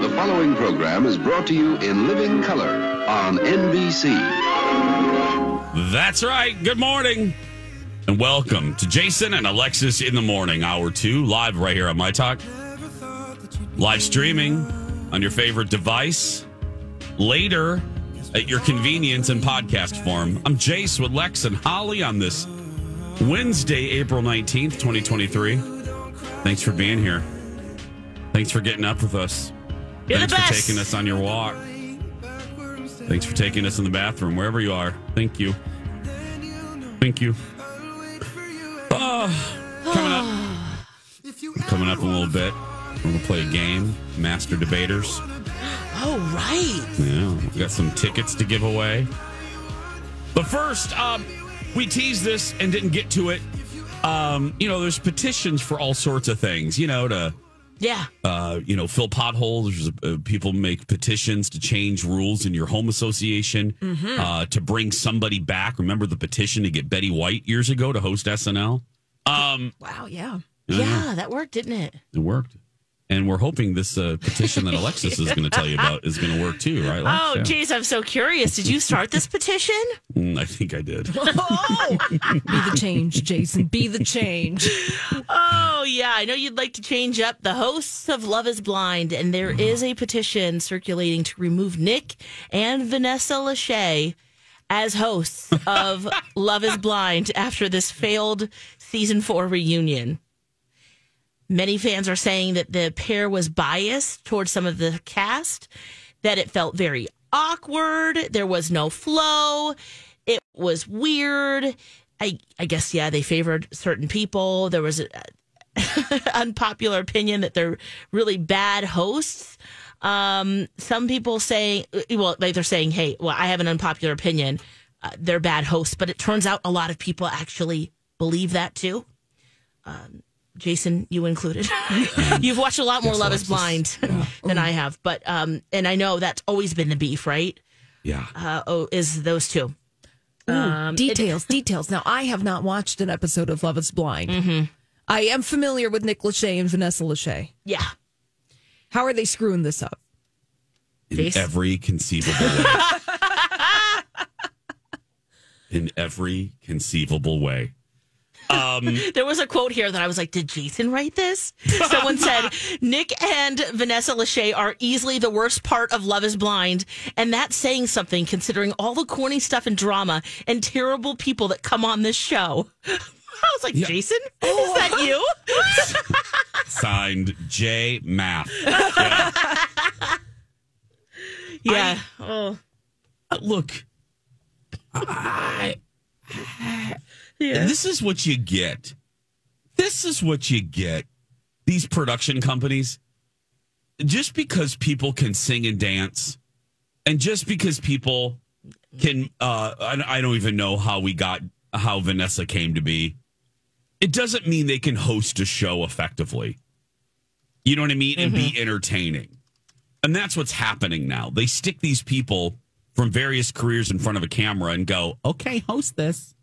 The following program is brought to you in living color on NBC. That's right. Good morning and welcome to Jason and Alexis in the Morning, Hour 2, live right here on My Talk. Live streaming on your favorite device. Later, at your convenience in podcast form. I'm Jace with Lex and Holly on this Wednesday, April 19th, 2023. Thanks for being here. Thanks for getting up with us. Thanks for taking us on your walk. Thanks for taking us in the bathroom, wherever you are. Thank you. Thank you. Coming up in a little bit, we're going to play a game, Master Debaters. Oh, right. Yeah, we got some tickets to give away. But first, we teased this and didn't get to it. There's petitions for all sorts of things, to fill potholes. People make petitions to change rules in your home association, to bring somebody back. Remember the petition to get Betty White years ago to host SNL? Wow. Yeah. Yeah. That worked, didn't it? It worked. And we're hoping this petition that Alexis is going to tell you about is going to work too, right, Lex? Oh, geez, I'm so curious. Did you start this petition? I think I did. Oh! Be the change, Jason. Be the change. Oh, yeah. I know you'd like to change up the hosts of Love is Blind, and there is a petition circulating to remove Nick and Vanessa Lachey as hosts of Love is Blind after this failed season 4 reunion. Many fans are saying that the pair was biased towards some of the cast, that it felt very awkward. There was no flow. It was weird. I guess, yeah, they favored certain people. There was an unpopular opinion that they're really bad hosts. Some people saying, I have an unpopular opinion. They're bad hosts. But it turns out a lot of people actually believe that, too. Jason, you included. You've watched a lot more Love is Blind than I have. But, and I know that's always been the beef, right? Yeah. Is those two. Details. Now, I have not watched an episode of Love is Blind. Mm-hmm. I am familiar with Nick Lachey and Vanessa Lachey. Yeah. How are they screwing this up? Every conceivable way. In every conceivable way. There was a quote here that I was like, did Jason write this? Someone said, Nick and Vanessa Lachey are easily the worst part of Love is Blind. And that's saying something, considering all the corny stuff and drama and terrible people that come on this show. I was like, yeah. Jason, is that you? Signed, J. Math. Yeah. Yeah. Look. Yeah. This is what you get. These production companies, just because people can sing and dance, and just because people can, I don't even know how Vanessa came to be. It doesn't mean they can host a show effectively. You know what I mean? Mm-hmm. And be entertaining. And that's what's happening now. They stick these people from various careers in front of a camera and go, okay, host this.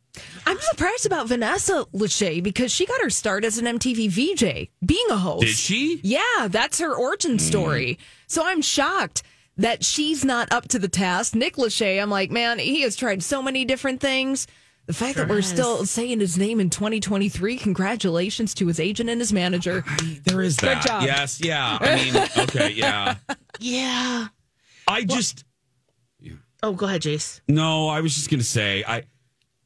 I'm surprised about Vanessa Lachey because she got her start as an MTV VJ, being a host. Did she? Yeah, that's her origin story. So I'm shocked that she's not up to the task. Nick Lachey, I'm like, man, he has tried so many different things. The fact that we're still saying his name in 2023, congratulations to his agent and his manager. There is that. Good job. Yes, yeah. I mean, okay, yeah. Yeah. Oh, go ahead, Jace. No, I was just going to say,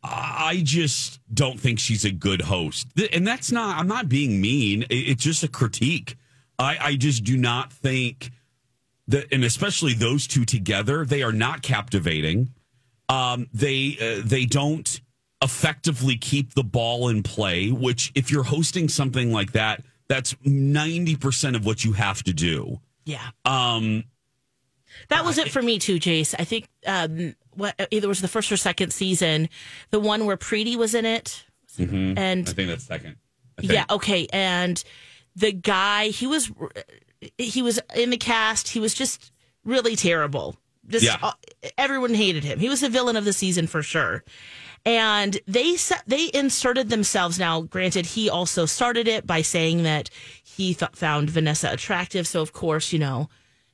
I just don't think she's a good host. And that's not, I'm not being mean. It's just a critique. I just do not think that, and especially those two together, they are not captivating. They don't effectively keep the ball in play, which if you're hosting something like that, That's 90% of what you have to do. Yeah. That was it for me too, Jace. I think either was the first or second season, the one where Preeti was in it. Mm-hmm. And I think that's second. Yeah. Okay. And the guy, he was in the cast. He was just really terrible. Everyone hated him. He was the villain of the season for sure. And they inserted themselves. Now, granted, he also started it by saying that he found Vanessa attractive. So, of course,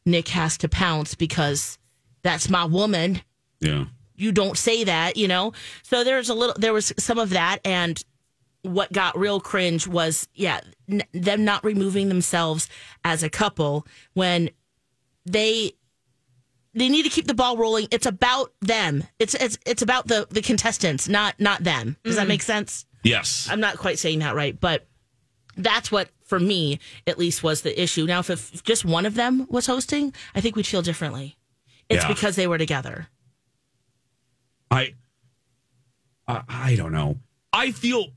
Nick has to pounce because that's my woman. Yeah. You don't say that, So there was some of that. And what got real cringe was, them not removing themselves as a couple when they need to keep the ball rolling. It's about them. It's about the contestants, not them. Does that make sense? Yes. I'm not quite saying that right, but that's what, for me, at least, was the issue. Now, if just one of them was hosting, I think we'd feel differently. It's because they were together. I don't know. I feel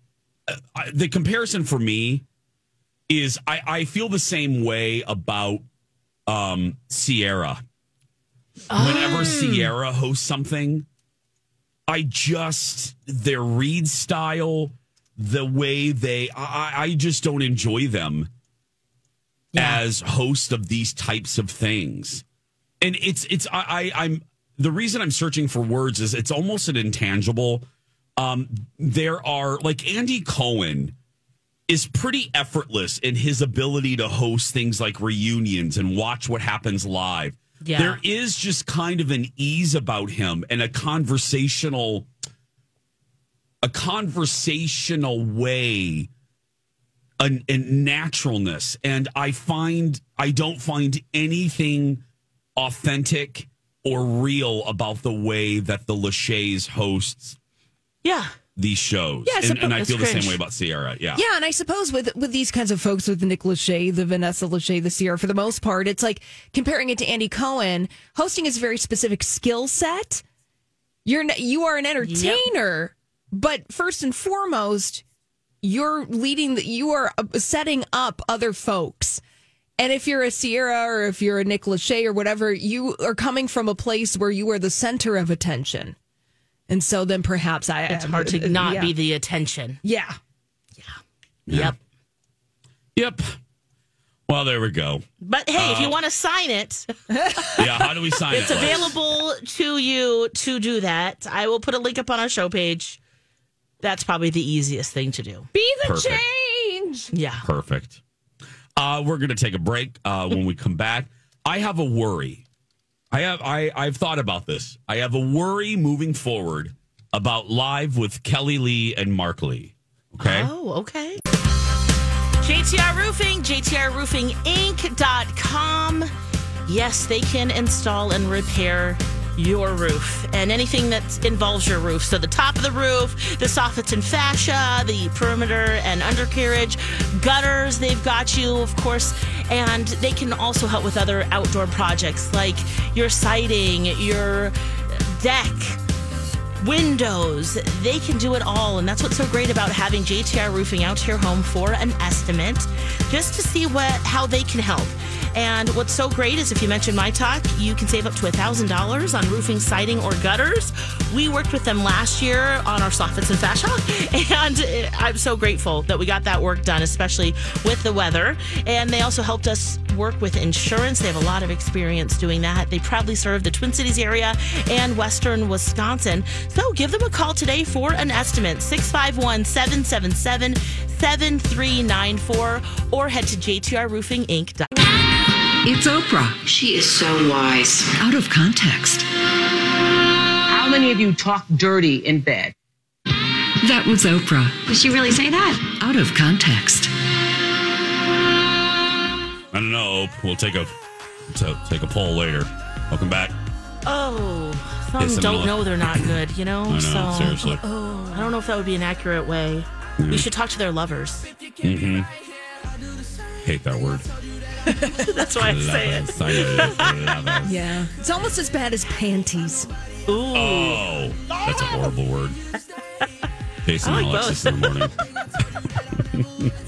the comparison for me is I feel the same way about Sierra. Whenever Sierra hosts something, their read style, the way I just don't enjoy them as hosts of these types of things. And I'm the reason I'm searching for words is it's almost an intangible. There are, like, Andy Cohen is pretty effortless in his ability to host things like reunions and Watch What Happens Live. Yeah. There is just kind of an ease about him and a conversational way and naturalness. And I don't find anything authentic or real about the way that the Lacheys hosts. Yeah. These shows. Yeah, and I feel the same way about Sierra. Yeah. Yeah. And I suppose with these kinds of folks, with Nick Lachey, the Vanessa Lachey, the Sierra, for the most part, it's like comparing it to Andy Cohen. Hosting is a very specific skill set. You are an entertainer, but first and foremost, you're leading, you are setting up other folks. And if you're a Sierra or if you're a Nick Lachey or whatever, you are coming from a place where you are the center of attention. And so then perhaps it's hard to not be the attention. Yeah. Yeah. Yep. Well, there we go. But hey, if you want to sign it. Yeah, how do we sign it? It's available to you to do that. I will put a link up on our show page. That's probably the easiest thing to do. Be the change. Yeah. Perfect. We're going to take a break. When we come back, I have a worry. I've thought about this. I have a worry moving forward about Live with Kelly Lee and Mark Lee. Okay? Oh, okay. JTR Roofing, JTRRoofingInc.com. Yes, they can install and repair your roof and anything that involves your roof. So the top of the roof, the soffits and fascia, the perimeter and undercarriage, gutters, they've got you, of course. And they can also help with other outdoor projects like your siding, your deck, windows. They can do it all. And that's what's so great about having JTR Roofing out to your home for an estimate, just to see how they can help. And what's so great is if you mention My Talk, you can save up to $1,000 on roofing, siding, or gutters. We worked with them last year on our soffits and fascia, and I'm so grateful that we got that work done, especially with the weather. And they also helped us work with insurance. They have a lot of experience doing that. They proudly serve the Twin Cities area and western Wisconsin. So give them a call today for an estimate, 651-777-7394, or head to jtrroofinginc.com. It's Oprah. She is so wise. Out of context. How many of you talk dirty in bed? That was Oprah. Did she really say that? Out of context. I don't know. We'll take a poll later. Welcome back. Oh, some don't know they're not good, I know, seriously. Oh, I don't know if that would be an accurate way. Mm-hmm. We should talk to their lovers. Mm-hmm. Hate that word. That's why I say it. Yeah. It's almost as bad as panties. Ooh. Oh, that's a horrible word. Jason and Alexis in the morning.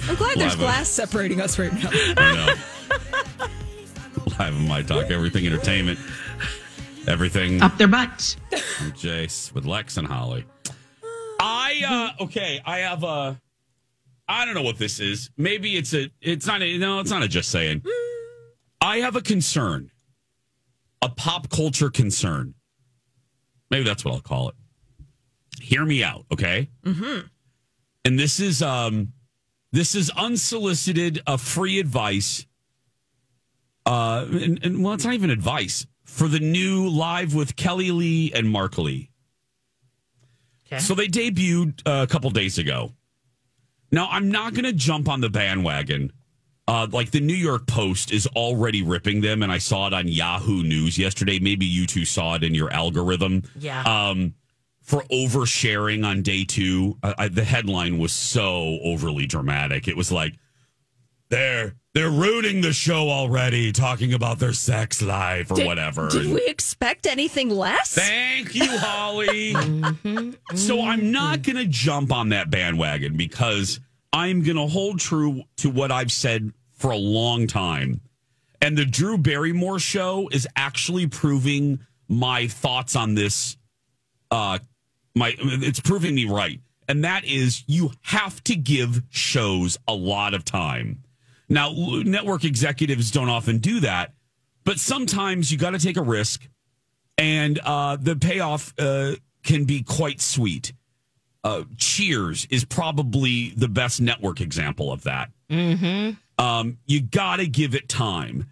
I'm glad there's glass separating us right now. I know. Live on My Talk, everything entertainment. Everything. Up their butts. I'm Jace with Lex and Holly. I don't know what this is. Maybe it's not a just saying. I have a concern. A pop culture concern. Maybe that's what I'll call it. Hear me out, okay? Mm-hmm. And this is unsolicited, free advice. And it's not even advice for the new Live with Kelly Lee and Mark Lee. Okay. So they debuted a couple days ago. Now I'm not going to jump on the bandwagon. Like the New York Post is already ripping them, and I saw it on Yahoo News yesterday. Maybe you two saw it in your algorithm. Yeah. For oversharing on day two. The headline was so overly dramatic. It was like, they're ruining the show already, talking about their sex life or whatever. Did we expect anything less? Thank you, Holly. So I'm not going to jump on that bandwagon because I'm going to hold true to what I've said for a long time. And the Drew Barrymore show is actually proving my thoughts on this. It's proving me right. And that is, you have to give shows a lot of time. Now, network executives don't often do that, but sometimes you got to take a risk, and the payoff can be quite sweet. Cheers is probably the best network example of that. Mm-hmm. You got to give it time.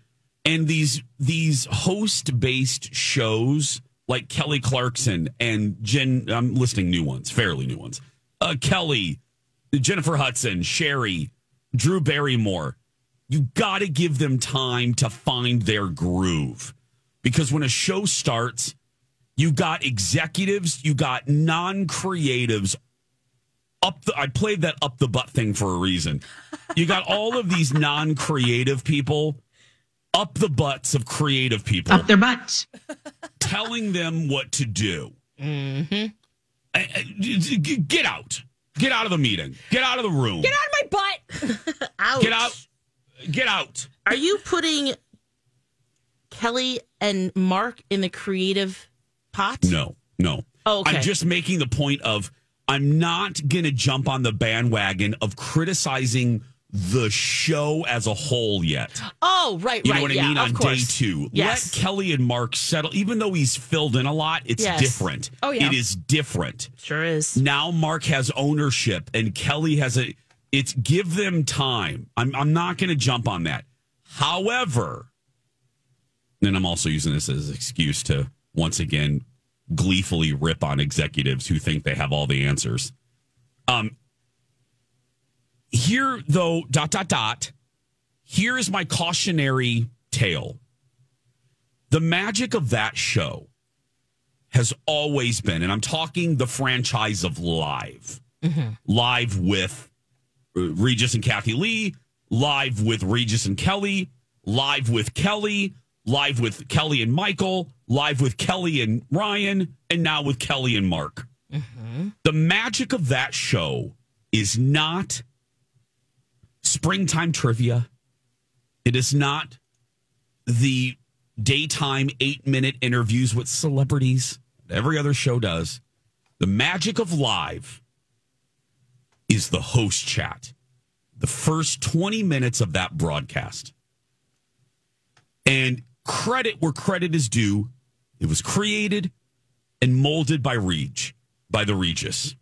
And these host-based shows like Kelly Clarkson and I'm listing new ones, fairly new ones. Kelly, Jennifer Hudson, Sherry, Drew Barrymore. You got to give them time to find their groove. Because when a show starts, you got executives, you got non-creatives I played that up the butt thing for a reason. You got all of these non-creative people up the butts of creative people. Up their butts. Telling them what to do. Mm-hmm. Get out. Get out of the meeting. Get out of the room. Get out of my butt. Ouch. Get out. Get out. Are you putting Kelly and Mark in the creative pot? No. Oh, okay. I'm just making the point of I'm not going to jump on the bandwagon of criticizing the show as a whole yet. Oh, right. You know what I mean? On day two. Yes. Let Kelly and Mark settle. Even though he's filled in a lot, it's different. Oh, yeah. It is different. Sure is. Now Mark has ownership and Kelly has give them time. I'm not going to jump on that. However, and I'm also using this as an excuse to once again gleefully rip on executives who think they have all the answers. Here, though, here is my cautionary tale. The magic of that show has always been, and I'm talking the franchise of Live. Mm-hmm. Live with Regis and Kathy Lee, Live with Regis and Kelly, Live with Kelly, Live with Kelly and Michael, Live with Kelly and Ryan, and now with Kelly and Mark. Mm-hmm. The magic of that show is not springtime trivia. It is not the daytime 8-minute interviews with celebrities. Every other show does. The magic of Live is the host chat. The first 20 minutes of that broadcast. And credit where credit is due. It was created and molded by the Regis.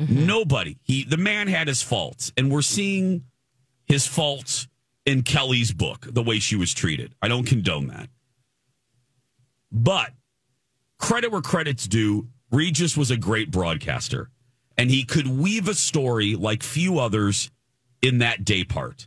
Mm-hmm. The man had his faults, and we're seeing his faults in Kelly's book, the way she was treated. I don't condone that. But credit where credit's due, Regis was a great broadcaster, and he could weave a story like few others in that day part.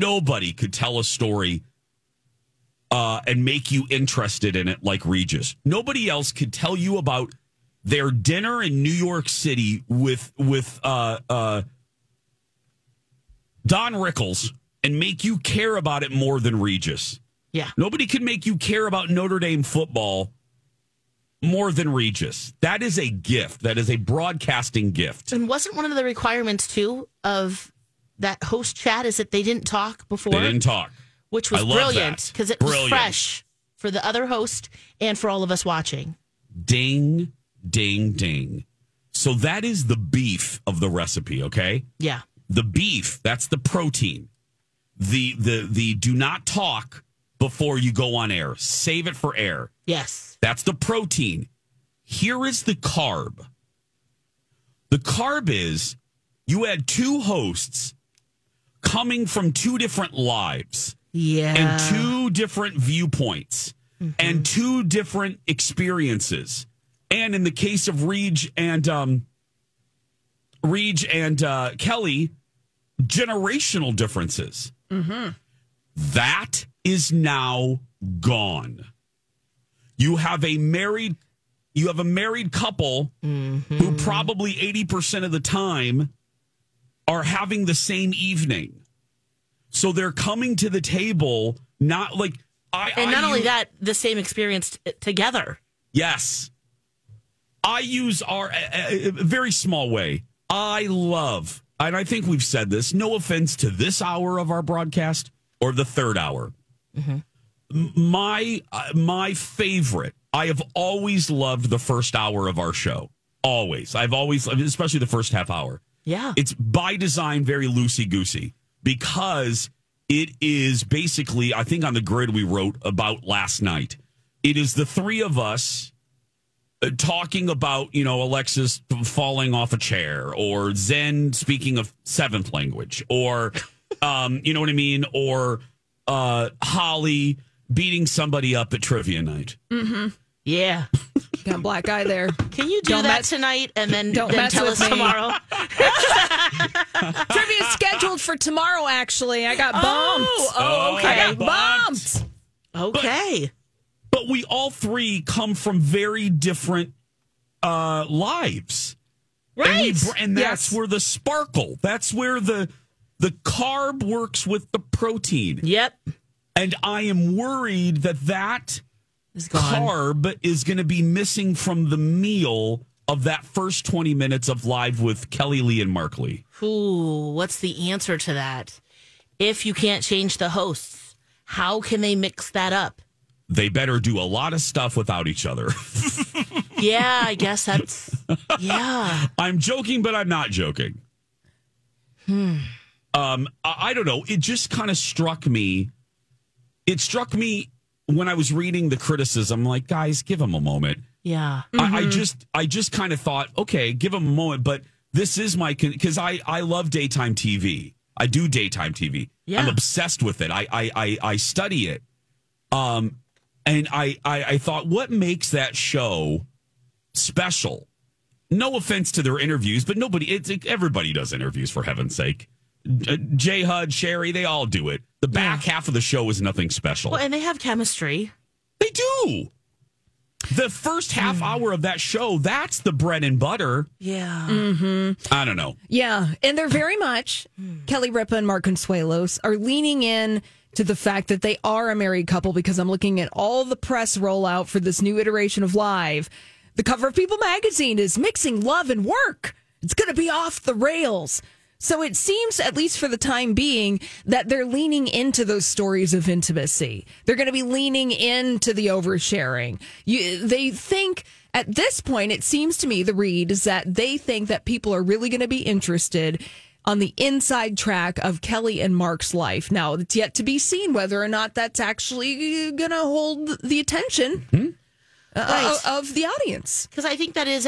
Nobody could tell a story and make you interested in it like Regis. Nobody else could tell you about their dinner in New York City with Don Rickles and make you care about it more than Regis. Yeah. Nobody could make you care about Notre Dame football more than Regis. That is a gift. That is a broadcasting gift. And wasn't one of the requirements, too, of that host chat is that they didn't talk before. They didn't talk. Which was brilliant because it was fresh for the other host and for all of us watching. Ding, ding, ding. So that is the beef of the recipe, okay? Yeah. The beef, that's the protein. The do not talk before you go on air. Save it for air. Yes. That's the protein. Here is the carb. The carb is you had two hosts coming from two different lives, and two different viewpoints, and two different experiences, and in the case of Reg and Kelly, generational differences. Mm-hmm. That is now gone. You have a married couple who probably 80% of the time are having the same evening. So they're coming to the table, not like... And not only that, the same experience together. Yes. I use our... A very small way. I love, and I think we've said this, no offense to this hour of our broadcast or the third hour. Mm-hmm. My favorite, I have always loved the first hour of our show. Always. I've always, especially the first half hour. Yeah. It's by design very loosey-goosey because it is basically, I think on the grid we wrote about last night, it is the three of us talking about, Alexis falling off a chair or Zen speaking a seventh language or, you know what I mean, or Holly beating somebody up at trivia night. Mm-hmm. Yeah. Got a black eye there. Can you do that tonight and then tell us tomorrow? Trivia is scheduled for tomorrow, actually. I got bumped. Oh, okay. I got bumped. Okay. But we all three come from very different lives. Right. And that's where the sparkle, that's where the carb works with the protein. Yep. And I am worried that carb is going to be missing from the meal of that first 20 minutes of Live with Kelly Lee and Mark Lee. Ooh, what's the answer to that? If you can't change the hosts, how can they mix that up? They better do a lot of stuff without each other. Yeah, I guess that's... Yeah. I'm joking, but I'm not joking. I don't know. It just kind of struck me. It struck me... When I was reading the criticism, like, guys, give him a moment. Yeah. Mm-hmm. I just kind of thought, okay, give him a moment. But this is my, because I love daytime TV. I do daytime TV. Yeah. I'm obsessed with it. I study it. And I thought, what makes that show special? No offense to their interviews, but everybody does interviews, for heaven's sake. J. Hud, Sherry, they all do it. The back half of the show is nothing special. Well, and they have chemistry. They do. The first half hour of that show, that's the bread and butter. Yeah. Mm-hmm. I don't know. Yeah. And they're very much, Kelly Ripa and Mark Consuelos are leaning in to the fact that they are a married couple because I'm looking at all the press rollout for this new iteration of Live. The cover of People magazine is mixing love and work. It's going to be off the rails. So it seems, at least for the time being, that they're leaning into those stories of intimacy. They're going to be leaning into the oversharing. They think, at this point, it seems to me, the read is that they think that people are really going to be interested on the inside track of Kelly and Mark's life. Now, it's yet to be seen whether or not that's actually going to hold the attention of the audience. Because I think that is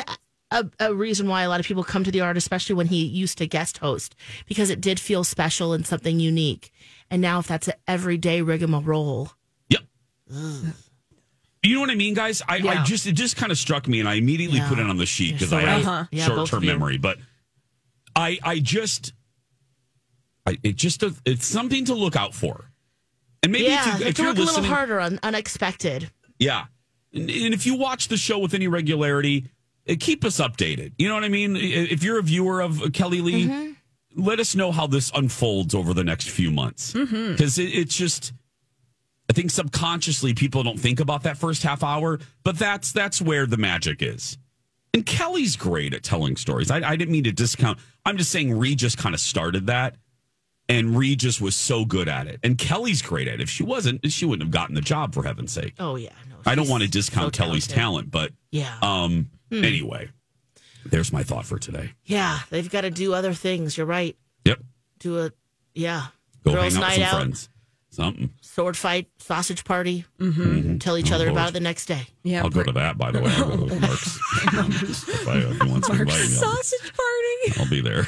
a reason why a lot of people come to the art, especially when he used to guest host, because it did feel special and something unique. And now if that's an everyday rigmarole. Yep. Ugh. You know what I mean, guys? I just it just kind of struck me, and I immediately put it on the sheet because I have short-term memory. But it's something to look out for. And maybe if you're listening, a little harder on unexpected. Yeah. And if you watch the show with any regularity, keep us updated. You know what I mean? If you're a viewer of Kelly Lee, let us know how this unfolds over the next few months. Because it's just, I think subconsciously people don't think about that first half hour, but that's where the magic is. And Kelly's great at telling stories. I didn't mean to discount. I'm just saying Regis kind of started that, and Regis was so good at it. And Kelly's great at it. If she wasn't, she wouldn't have gotten the job, for heaven's sake. Oh, yeah. No, I don't want to discount Kelly's talent, but anyway, there's my thought for today. Yeah, they've got to do other things. You're right. Yep. Go girls' hang out night with some friends. Something. Sword fight, sausage party. Tell each other about it the next day. Yeah, I'll go to that, by the way. I'll go to Mark's. Mark's sausage party. I'll be there.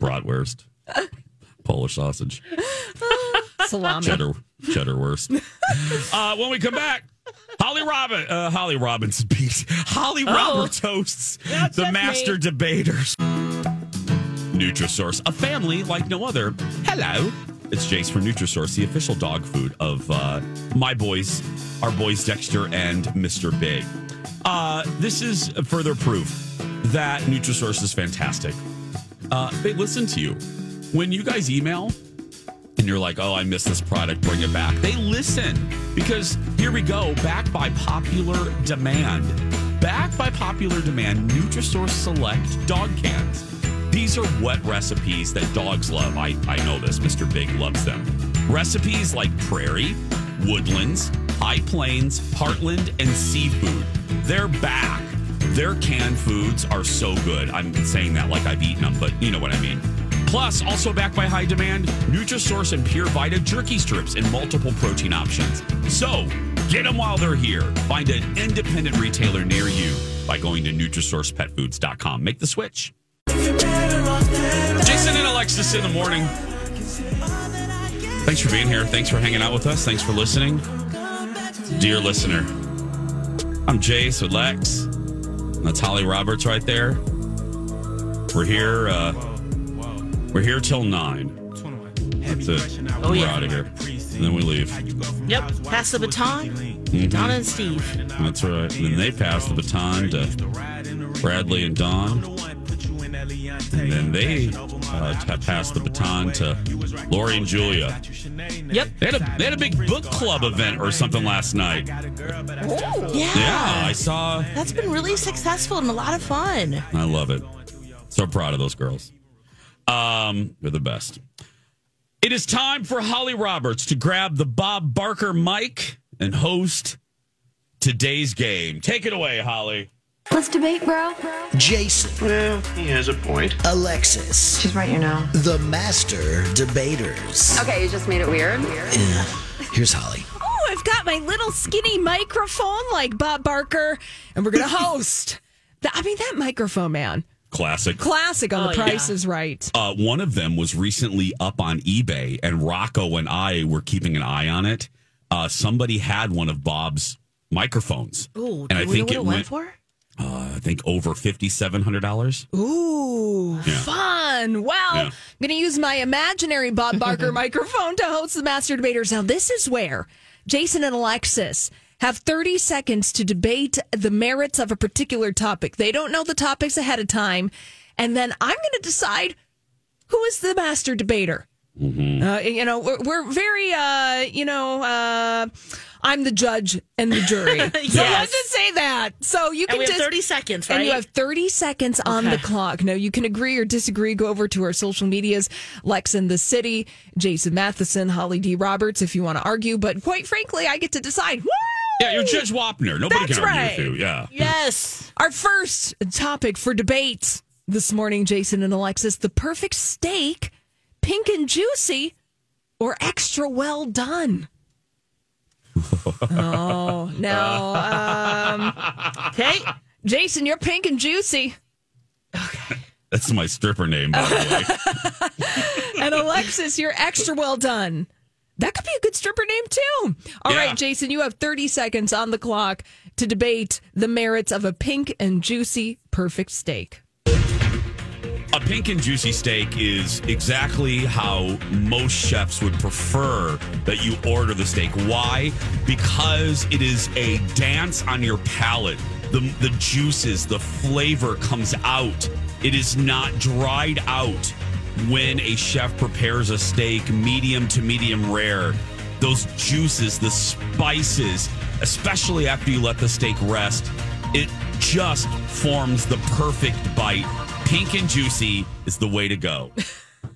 Bratwurst. Polish sausage. Salami. Cheddarwurst. When we come back, Holly Roberts hosts The Master Debaters. Nutrisource, a family like no other. Hello. It's Jace from Nutrisource, the official dog food of my boys, our boys Dexter and Mr. Big. This is further proof that Nutrisource is fantastic. They listen to you. When you guys email and you're like, oh, I miss this product, bring it back. They listen, because here we go, backed by popular demand. Backed by popular demand, Nutrisource Select dog cans. These are wet recipes that dogs love. I know this. Mr. Big loves them. Recipes like prairie, woodlands, high plains, heartland, and seafood. They're back. Their canned foods are so good. I'm saying that like I've eaten them, but you know what I mean. Plus, also backed by high demand, Nutrisource and Pure Vita jerky strips in multiple protein options. So, get them while they're here. Find an independent retailer near you by going to NutrisourcePetFoods.com. Make the switch. Jason and Alexis in the morning. Thanks for being here. Thanks for hanging out with us. Thanks for listening. Dear listener, I'm Jace with Lex. And that's Holly Roberts right there. We're here. We're here till 9. That's it. We're out of here. And then we leave. Yep. Pass the baton. Donna and Steve. That's right. And then they pass the baton to Bradley and Don. And then they passed the baton to Lori and Julia. Yep. They had a big book club event or something last night. Oh, yeah, I saw. That's been really successful and a lot of fun. I love it. So proud of those girls. They're the best. It is time for Holly Roberts to grab the Bob Barker mic and host today's game. Take it away, Holly. Let's debate, bro. Jason. Well, he has a point. Alexis. She's right, you know. The Master Debaters. Okay, you just made it weird. Yeah. Here's Holly. Oh, I've got my little skinny microphone like Bob Barker, and we're going to host. That microphone, man. Classic on The Price is Right. One of them was recently up on eBay, and Rocco and I were keeping an eye on it. Somebody had one of Bob's microphones. Ooh, and I think it went for? I think over $5,700. Ooh, yeah. Fun. Well, yeah. I'm going to use my imaginary Bob Barker microphone to host the Master Debaters. Now, this is where Jason and Alexis have 30 seconds to debate the merits of a particular topic. They don't know the topics ahead of time. And then I'm going to decide who is the Master Debater. Mm-hmm. We're very, I'm the judge and the jury. Yes. So let's just say that. So you can have 30 seconds, right? And you have 30 seconds on the clock. Now, you can agree or disagree. Go over to our social medias, Lex in the City, Jason Matheson, Holly D. Roberts, if you want to argue. But quite frankly, I get to decide. Woo! Yeah, you're Judge Wapner. Nobody can argue with you. Yeah. Yes. Our first topic for debate this morning, Jason and Alexis, the perfect steak, pink and juicy, or extra well done? Oh, no. Hey, Jason, you're pink and juicy. Okay. That's my stripper name, by the way. And Alexis, you're extra well done. That could be a good stripper name, too. All right, Jason, you have 30 seconds on the clock to debate the merits of a pink and juicy perfect steak. A pink and juicy steak is exactly how most chefs would prefer that you order the steak. Why? Because it is a dance on your palate. The juices, the flavor comes out. It is not dried out. When a chef prepares a steak, medium to medium rare, those juices, the spices, especially after you let the steak rest, it just forms the perfect bite. Pink and juicy is the way to go.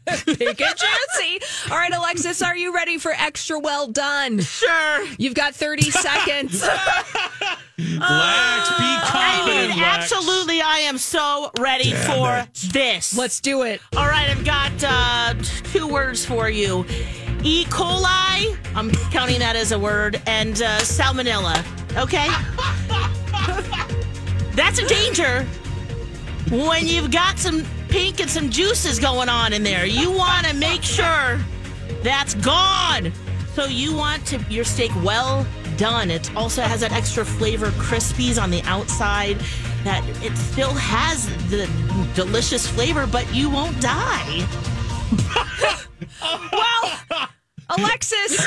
Pink and juicy. All right, Alexis, are you ready for extra well done? Sure. You've got 30 seconds. Lex, be confident, Lex. Absolutely, I am so ready for this. Let's do it. All right, I've got two words for you. E. coli, I'm counting that as a word, and salmonella, okay? That's a danger when you've got some pink and some juices going on in there. You want to make sure that's gone. So you want your steak well done. It also has that extra flavor, crispies on the outside, that it still has the delicious flavor, but you won't die. Well, Alexis,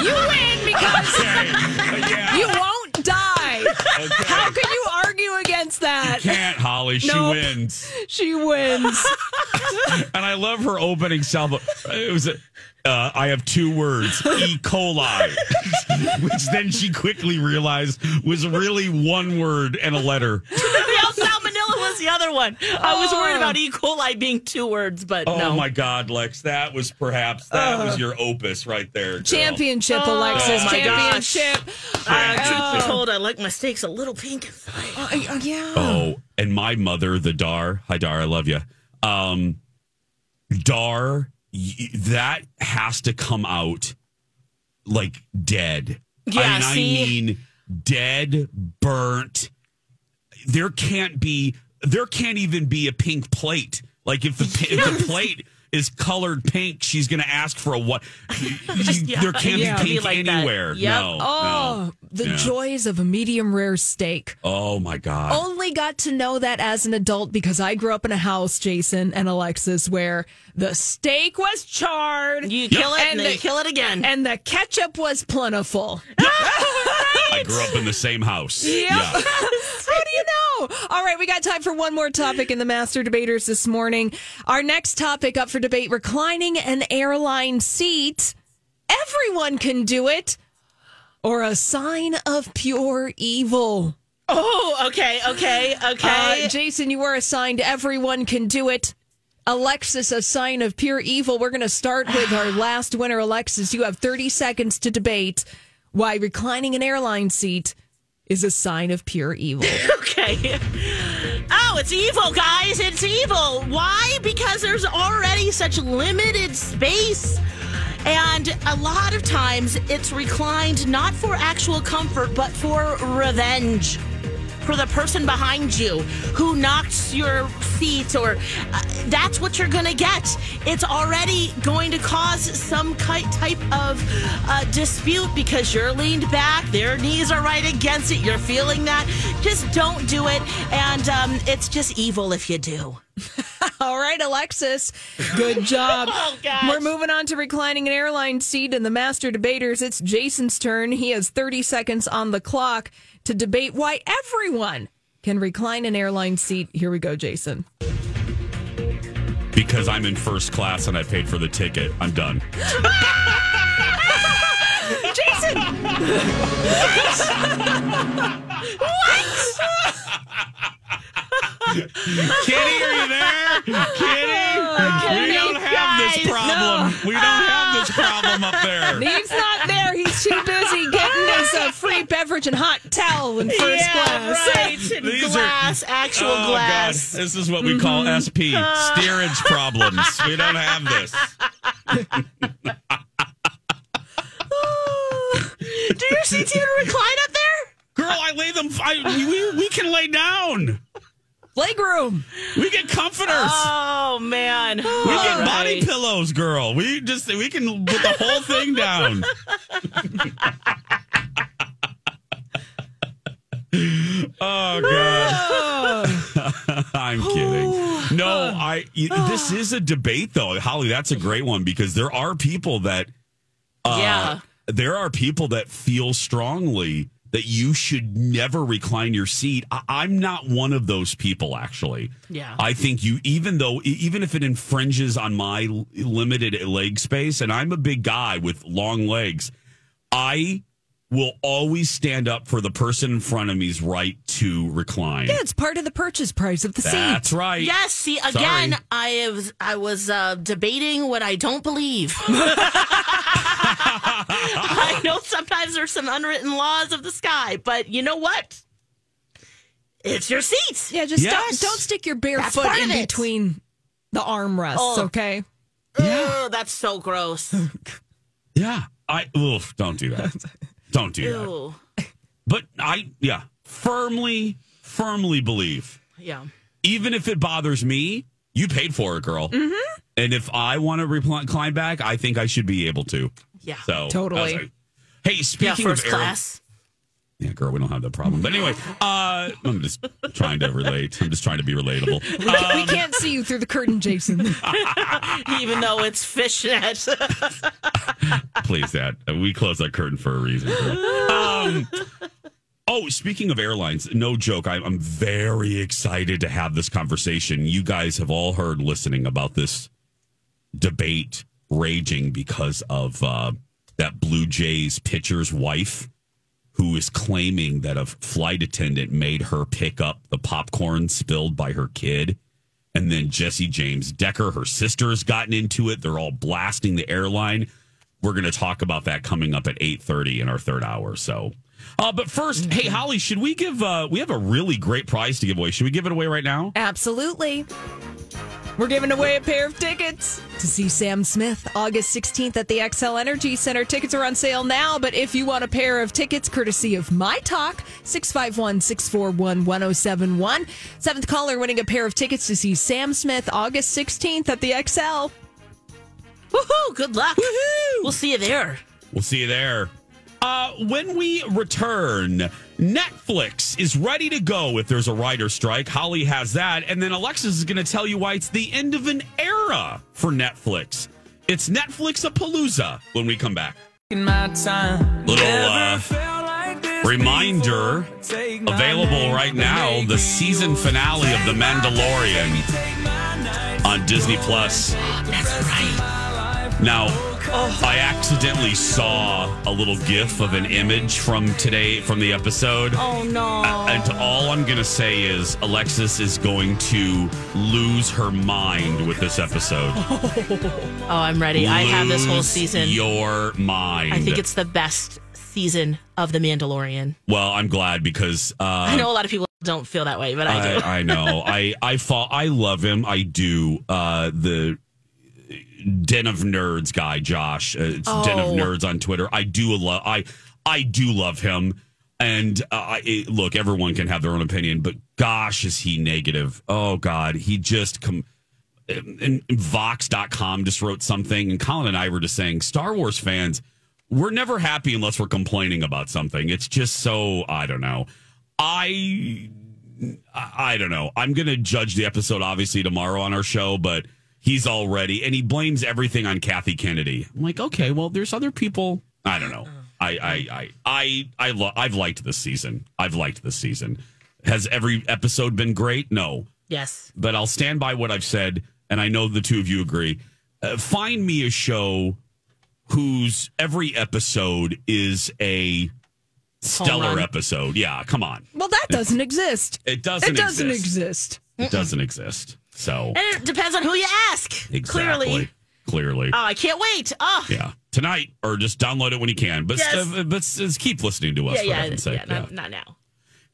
you win because you won't die. Okay. How can you argue against that? You can't, Holly. Nope. She wins. She wins. And I love her opening salvo. It was I have two words, E. coli, which then she quickly realized was really one word and a letter. Salmonella was the other one. I was worried about E. coli being two words, but no. Oh, my God, Lex. That was perhaps your opus right there. Girl. Championship, Alexis. Oh, championship. Truth be told, I like my steaks a little pink inside. Yeah. Oh, and my mother, the Dar. Hi, Dar. I love you. Dar. That has to come out like dead. Yeah, I mean dead, burnt. There can't even be a pink plate. Like if the plate is colored pink, she's going to ask for a what? There can't be pink like anywhere. Yep. No. Oh, no. The joys of a medium rare steak. Oh, my God. Only got to know that as an adult because I grew up in a house, Jason and Alexis, where the steak was charred. You kill it and they kill it again. And the ketchup was plentiful. Yep. I grew up in the same house. Yep. Yeah. How do you know? All right, we got time for one more topic in the Master Debaters this morning. Our next topic up for debate, reclining an airline seat. Everyone can do it. Or a sign of pure evil. Oh, okay. Jason, you were assigned everyone can do it. Alexis, a sign of pure evil. We're going to start with our last winner, Alexis. You have 30 seconds to debate why reclining an airline seat is a sign of pure evil. Okay. Oh, it's evil, guys. It's evil. Why? Because there's already such limited space. And a lot of times it's reclined not for actual comfort, but for revenge. For the person behind you who knocks your seat, or that's what you're going to get. It's already going to cause some type of dispute because you're leaned back, their knees are right against it, you're feeling that. Just don't do it, and it's just evil if you do. All right, Alexis, good job. Oh, gosh. We're moving on to reclining an airline seat in the Master Debaters. It's Jason's turn. He has 30 seconds on the clock to debate why everyone can recline an airline seat. Here we go, Jason. Because I'm in first class and I paid for the ticket. I'm done. Jason! What? Kitty, are you there? Kitty, we don't have this problem. No. We don't have this problem up there. He's not there. He's too busy getting us a free beverage and hot towel in first class. Right. Glass, actual glass. God. This is what we call SP, steerage problems. We don't have this. Do your seats even recline up there? Girl, I lay them. We can lay down. Leg room. We get comforters. Oh, man. We get body pillows, girl. We can put the whole thing down. Oh, God. I'm kidding. No, this is a debate, though. Holly, that's a great one, because there are people that feel strongly that you should never recline your seat. I'm not one of those people, actually. Yeah. I think even if it infringes on my limited leg space, and I'm a big guy with long legs, I will always stand up for the person in front of me's right to recline. Yeah, it's part of the purchase price of the seat. That's right. Yes, see, again, I was debating what I don't believe. I know sometimes there's some unwritten laws of the sky, but you know what? It's your seat. Yeah, just don't stick your bare foot in between the armrests, okay? Yeah. That's so gross. Yeah. Don't do that. Don't do that. But I firmly believe. Yeah. Even if it bothers me, you paid for it, girl. Mm-hmm. And if I want to recline back, I think I should be able to. Yeah, so, totally. Hey, speaking of class. Yeah, girl, we don't have that problem. But anyway, I'm just trying to relate. I'm just trying to be relatable. We can't see you through the curtain, Jason. Even though it's fishnet. Please, Dad. We close that curtain for a reason. Speaking of airlines, no joke. I'm very excited to have this conversation. You guys have all heard listening about this debate raging because of that Blue Jays pitcher's wife, who is claiming that a flight attendant made her pick up the popcorn spilled by her kid. And then Jesse James Decker, her sister, has gotten into it. They're all blasting the airline. We're going to talk about that coming up at 8:30 in our third hour. So, but first, hey, Holly, should we give, we have a really great prize to give away. Should we give it away right now? Absolutely. We're giving away a pair of tickets to see Sam Smith August 16th at the XL Energy Center. Tickets are on sale now, but if you want a pair of tickets, courtesy of My Talk, 651-641-1071. Seventh caller winning a pair of tickets to see Sam Smith August 16th at the XL. Woohoo! Good luck. Woohoo! We'll see you there. We'll see you there. When we return, Netflix is ready to go if there's a writer strike. Holly has that. And then Alexis is going to tell you why it's the end of an era for Netflix. It's Netflix-a-palooza when we come back. Reminder, available right now, the season finale of The Mandalorian on Disney+. Plus. That's right. Now, I accidentally saw a little gif of an image from today, from the episode. Oh, no. And all I'm going to say is Alexis is going to lose her mind with this episode. Oh, I'm ready. I have this whole season. Your mind. I think it's the best season of The Mandalorian. Well, I'm glad because... I know a lot of people don't feel that way, but I do. I know. I love him. I do. The... Den of Nerds guy, Josh. It's Den of Nerds on Twitter. I do love him. And look, everyone can have their own opinion, but gosh, is he negative? Oh God, he just and Vox.com just wrote something, and Colin and I were just saying, Star Wars fans, we're never happy unless we're complaining about something. It's just so I don't know. I don't know. I'm gonna judge the episode obviously tomorrow on our show, but. He's already, and he blames everything on Kathy Kennedy. I'm like, okay, well, there's other people. I don't know. I've liked this season. Has every episode been great? No. Yes. But I'll stand by what I've said, and I know the two of you agree. Find me a show whose every episode is a stellar episode. Yeah, come on. Well, that doesn't exist. It doesn't exist. So, and it depends on who you ask. Exactly. Clearly. clearly. Oh, I can't wait. Oh. Yeah. Tonight, or just download it when you can. But yes. but keep listening to us. Yeah. Not now.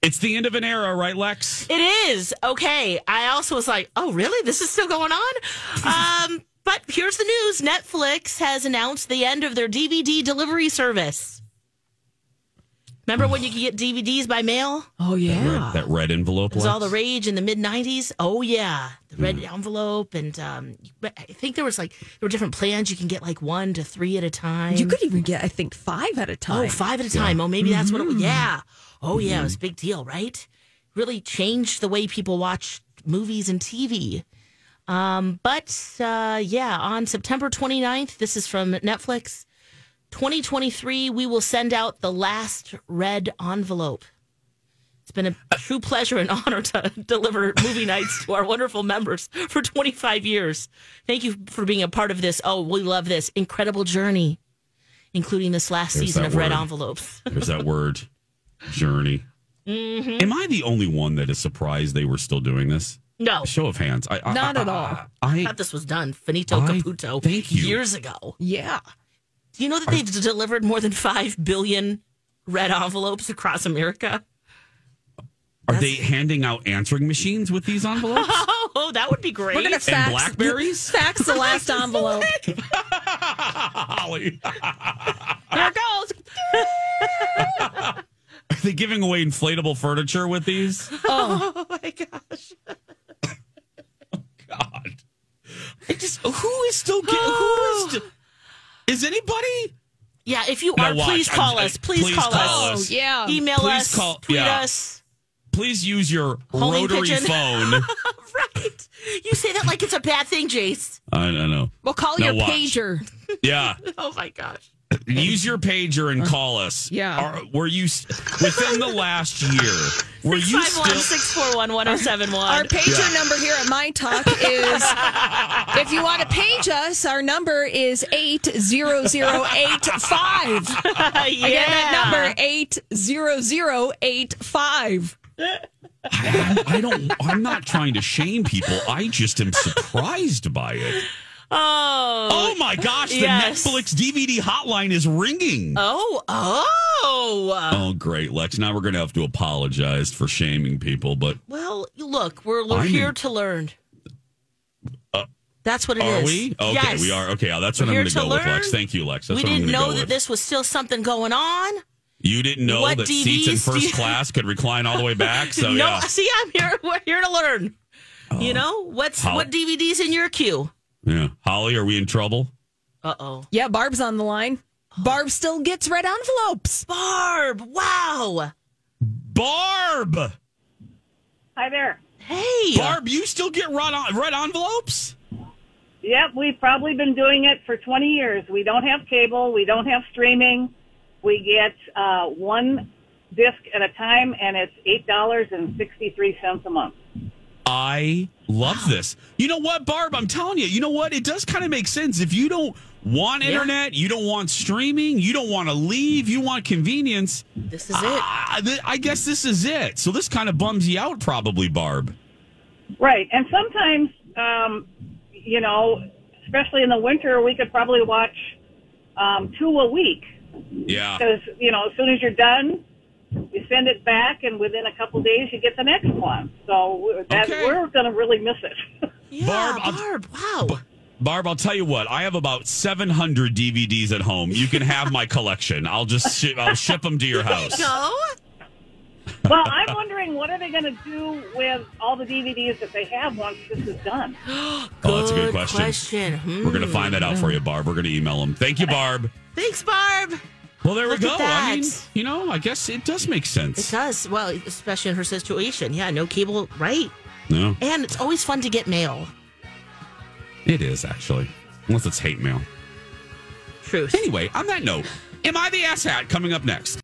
It's the end of an era, right, Lex? It is. Okay. I also was like, oh, really? This is still going on? But here's the news. Netflix has announced the end of their DVD delivery service. Remember when you could get DVDs by mail? Oh, yeah. That red envelope. It was all the rage in the mid-'90s. Oh, yeah. The red envelope. And I think there were different plans. You can get like 1 to 3 at a time. You could even get, I think, 5 at a time. Oh, 5 at a time. Yeah. Oh, maybe that's what it was. Yeah. Oh, yeah. It was a big deal, right? Really changed the way people watch movies and TV. On September 29th, this is from Netflix, 2023, we will send out the last red envelope. It's been a true pleasure and honor to deliver movie nights to our wonderful members for 25 years. Thank you for being a part of this. Oh, we love this incredible journey, including this last season of Red Envelopes. There's that word, journey. Mm-hmm. Am I the only one that is surprised they were still doing this? No. A show of hands. Not at all. I thought this was done. Finito Caputo. Thank you. Years ago. Yeah. Do you know that they've delivered more than 5 billion red envelopes across America? Are they handing out answering machines with these envelopes? Oh, that would be great. We're going to fax. And Blackberries? Fax the last envelope. Holly. There it goes. Are they giving away inflatable furniture with these? Oh my gosh. Oh, God. Is anybody? Yeah, if you are, please call us. Please call us. Oh, yeah. Email us. Tweet us. Please use your rotary phone. Right. You say that like it's a bad thing, Jace. I know. Well, call your pager. Yeah. Oh, my gosh. Use your pager and call us. Yeah. Within the last year, were you still... 651-641-1071. Our pager number here at My Talk is, if you want to page us, our number is 80085. Yeah. Again, that number, 80085. I'm not trying to shame people. I just am surprised by it. Oh my gosh, the Netflix DVD hotline is ringing. Oh, great, Lex. Now we're going to have to apologize for shaming people, but... Well, look, we're here to learn. That's what it is. Are we? Okay, yes. We are. Okay, that's what I'm going to go with, Lex. Thank you, Lex. That's what I'm going to go with. We didn't know that this was still something going on. You didn't know that DVDs seats in first class could recline all the way back, so no, yeah. See, I'm here. We're here to learn. You know, what DVD's in your queue? Yeah. Holly, are we in trouble? Uh-oh. Yeah, Barb's on the line. Barb still gets red envelopes. Barb, wow. Barb! Hi there. Hey. Barb, you still get red envelopes? Yep, we've probably been doing it for 20 years. We don't have cable. We don't have streaming. We get one disc at a time, and it's $8.63 a month. I love this. You know what, Barb? I'm telling you, it does kind of make sense. If you don't want internet, you don't want streaming, you don't want to leave, you want convenience. This is it. I guess this is it. So this kind of bums you out probably, Barb. Right. And sometimes, especially in the winter, we could probably watch two a week. Yeah. Because, as soon as you're done, you send it back, and within a couple days, you get the next one. So we're going to really miss it. Yeah, Barb, wow. Barb, I'll tell you what. I have about 700 DVDs at home. You can have my collection. I'll just I'll ship them to your house. There you go. Well, I'm wondering, what are they going to do with all the DVDs that they have once this is done? Oh, that's a good question. We're going to find that out for you, Barb. We're going to email them. Thank you, Barb. Thanks, Barb. Well, there we go. I mean, I guess it does make sense. It does. Well, especially in her situation. Yeah, no cable, right? No. And it's always fun to get mail. It is, actually. Unless it's hate mail. Truth. Anyway, on that note, am I the asshat coming up next?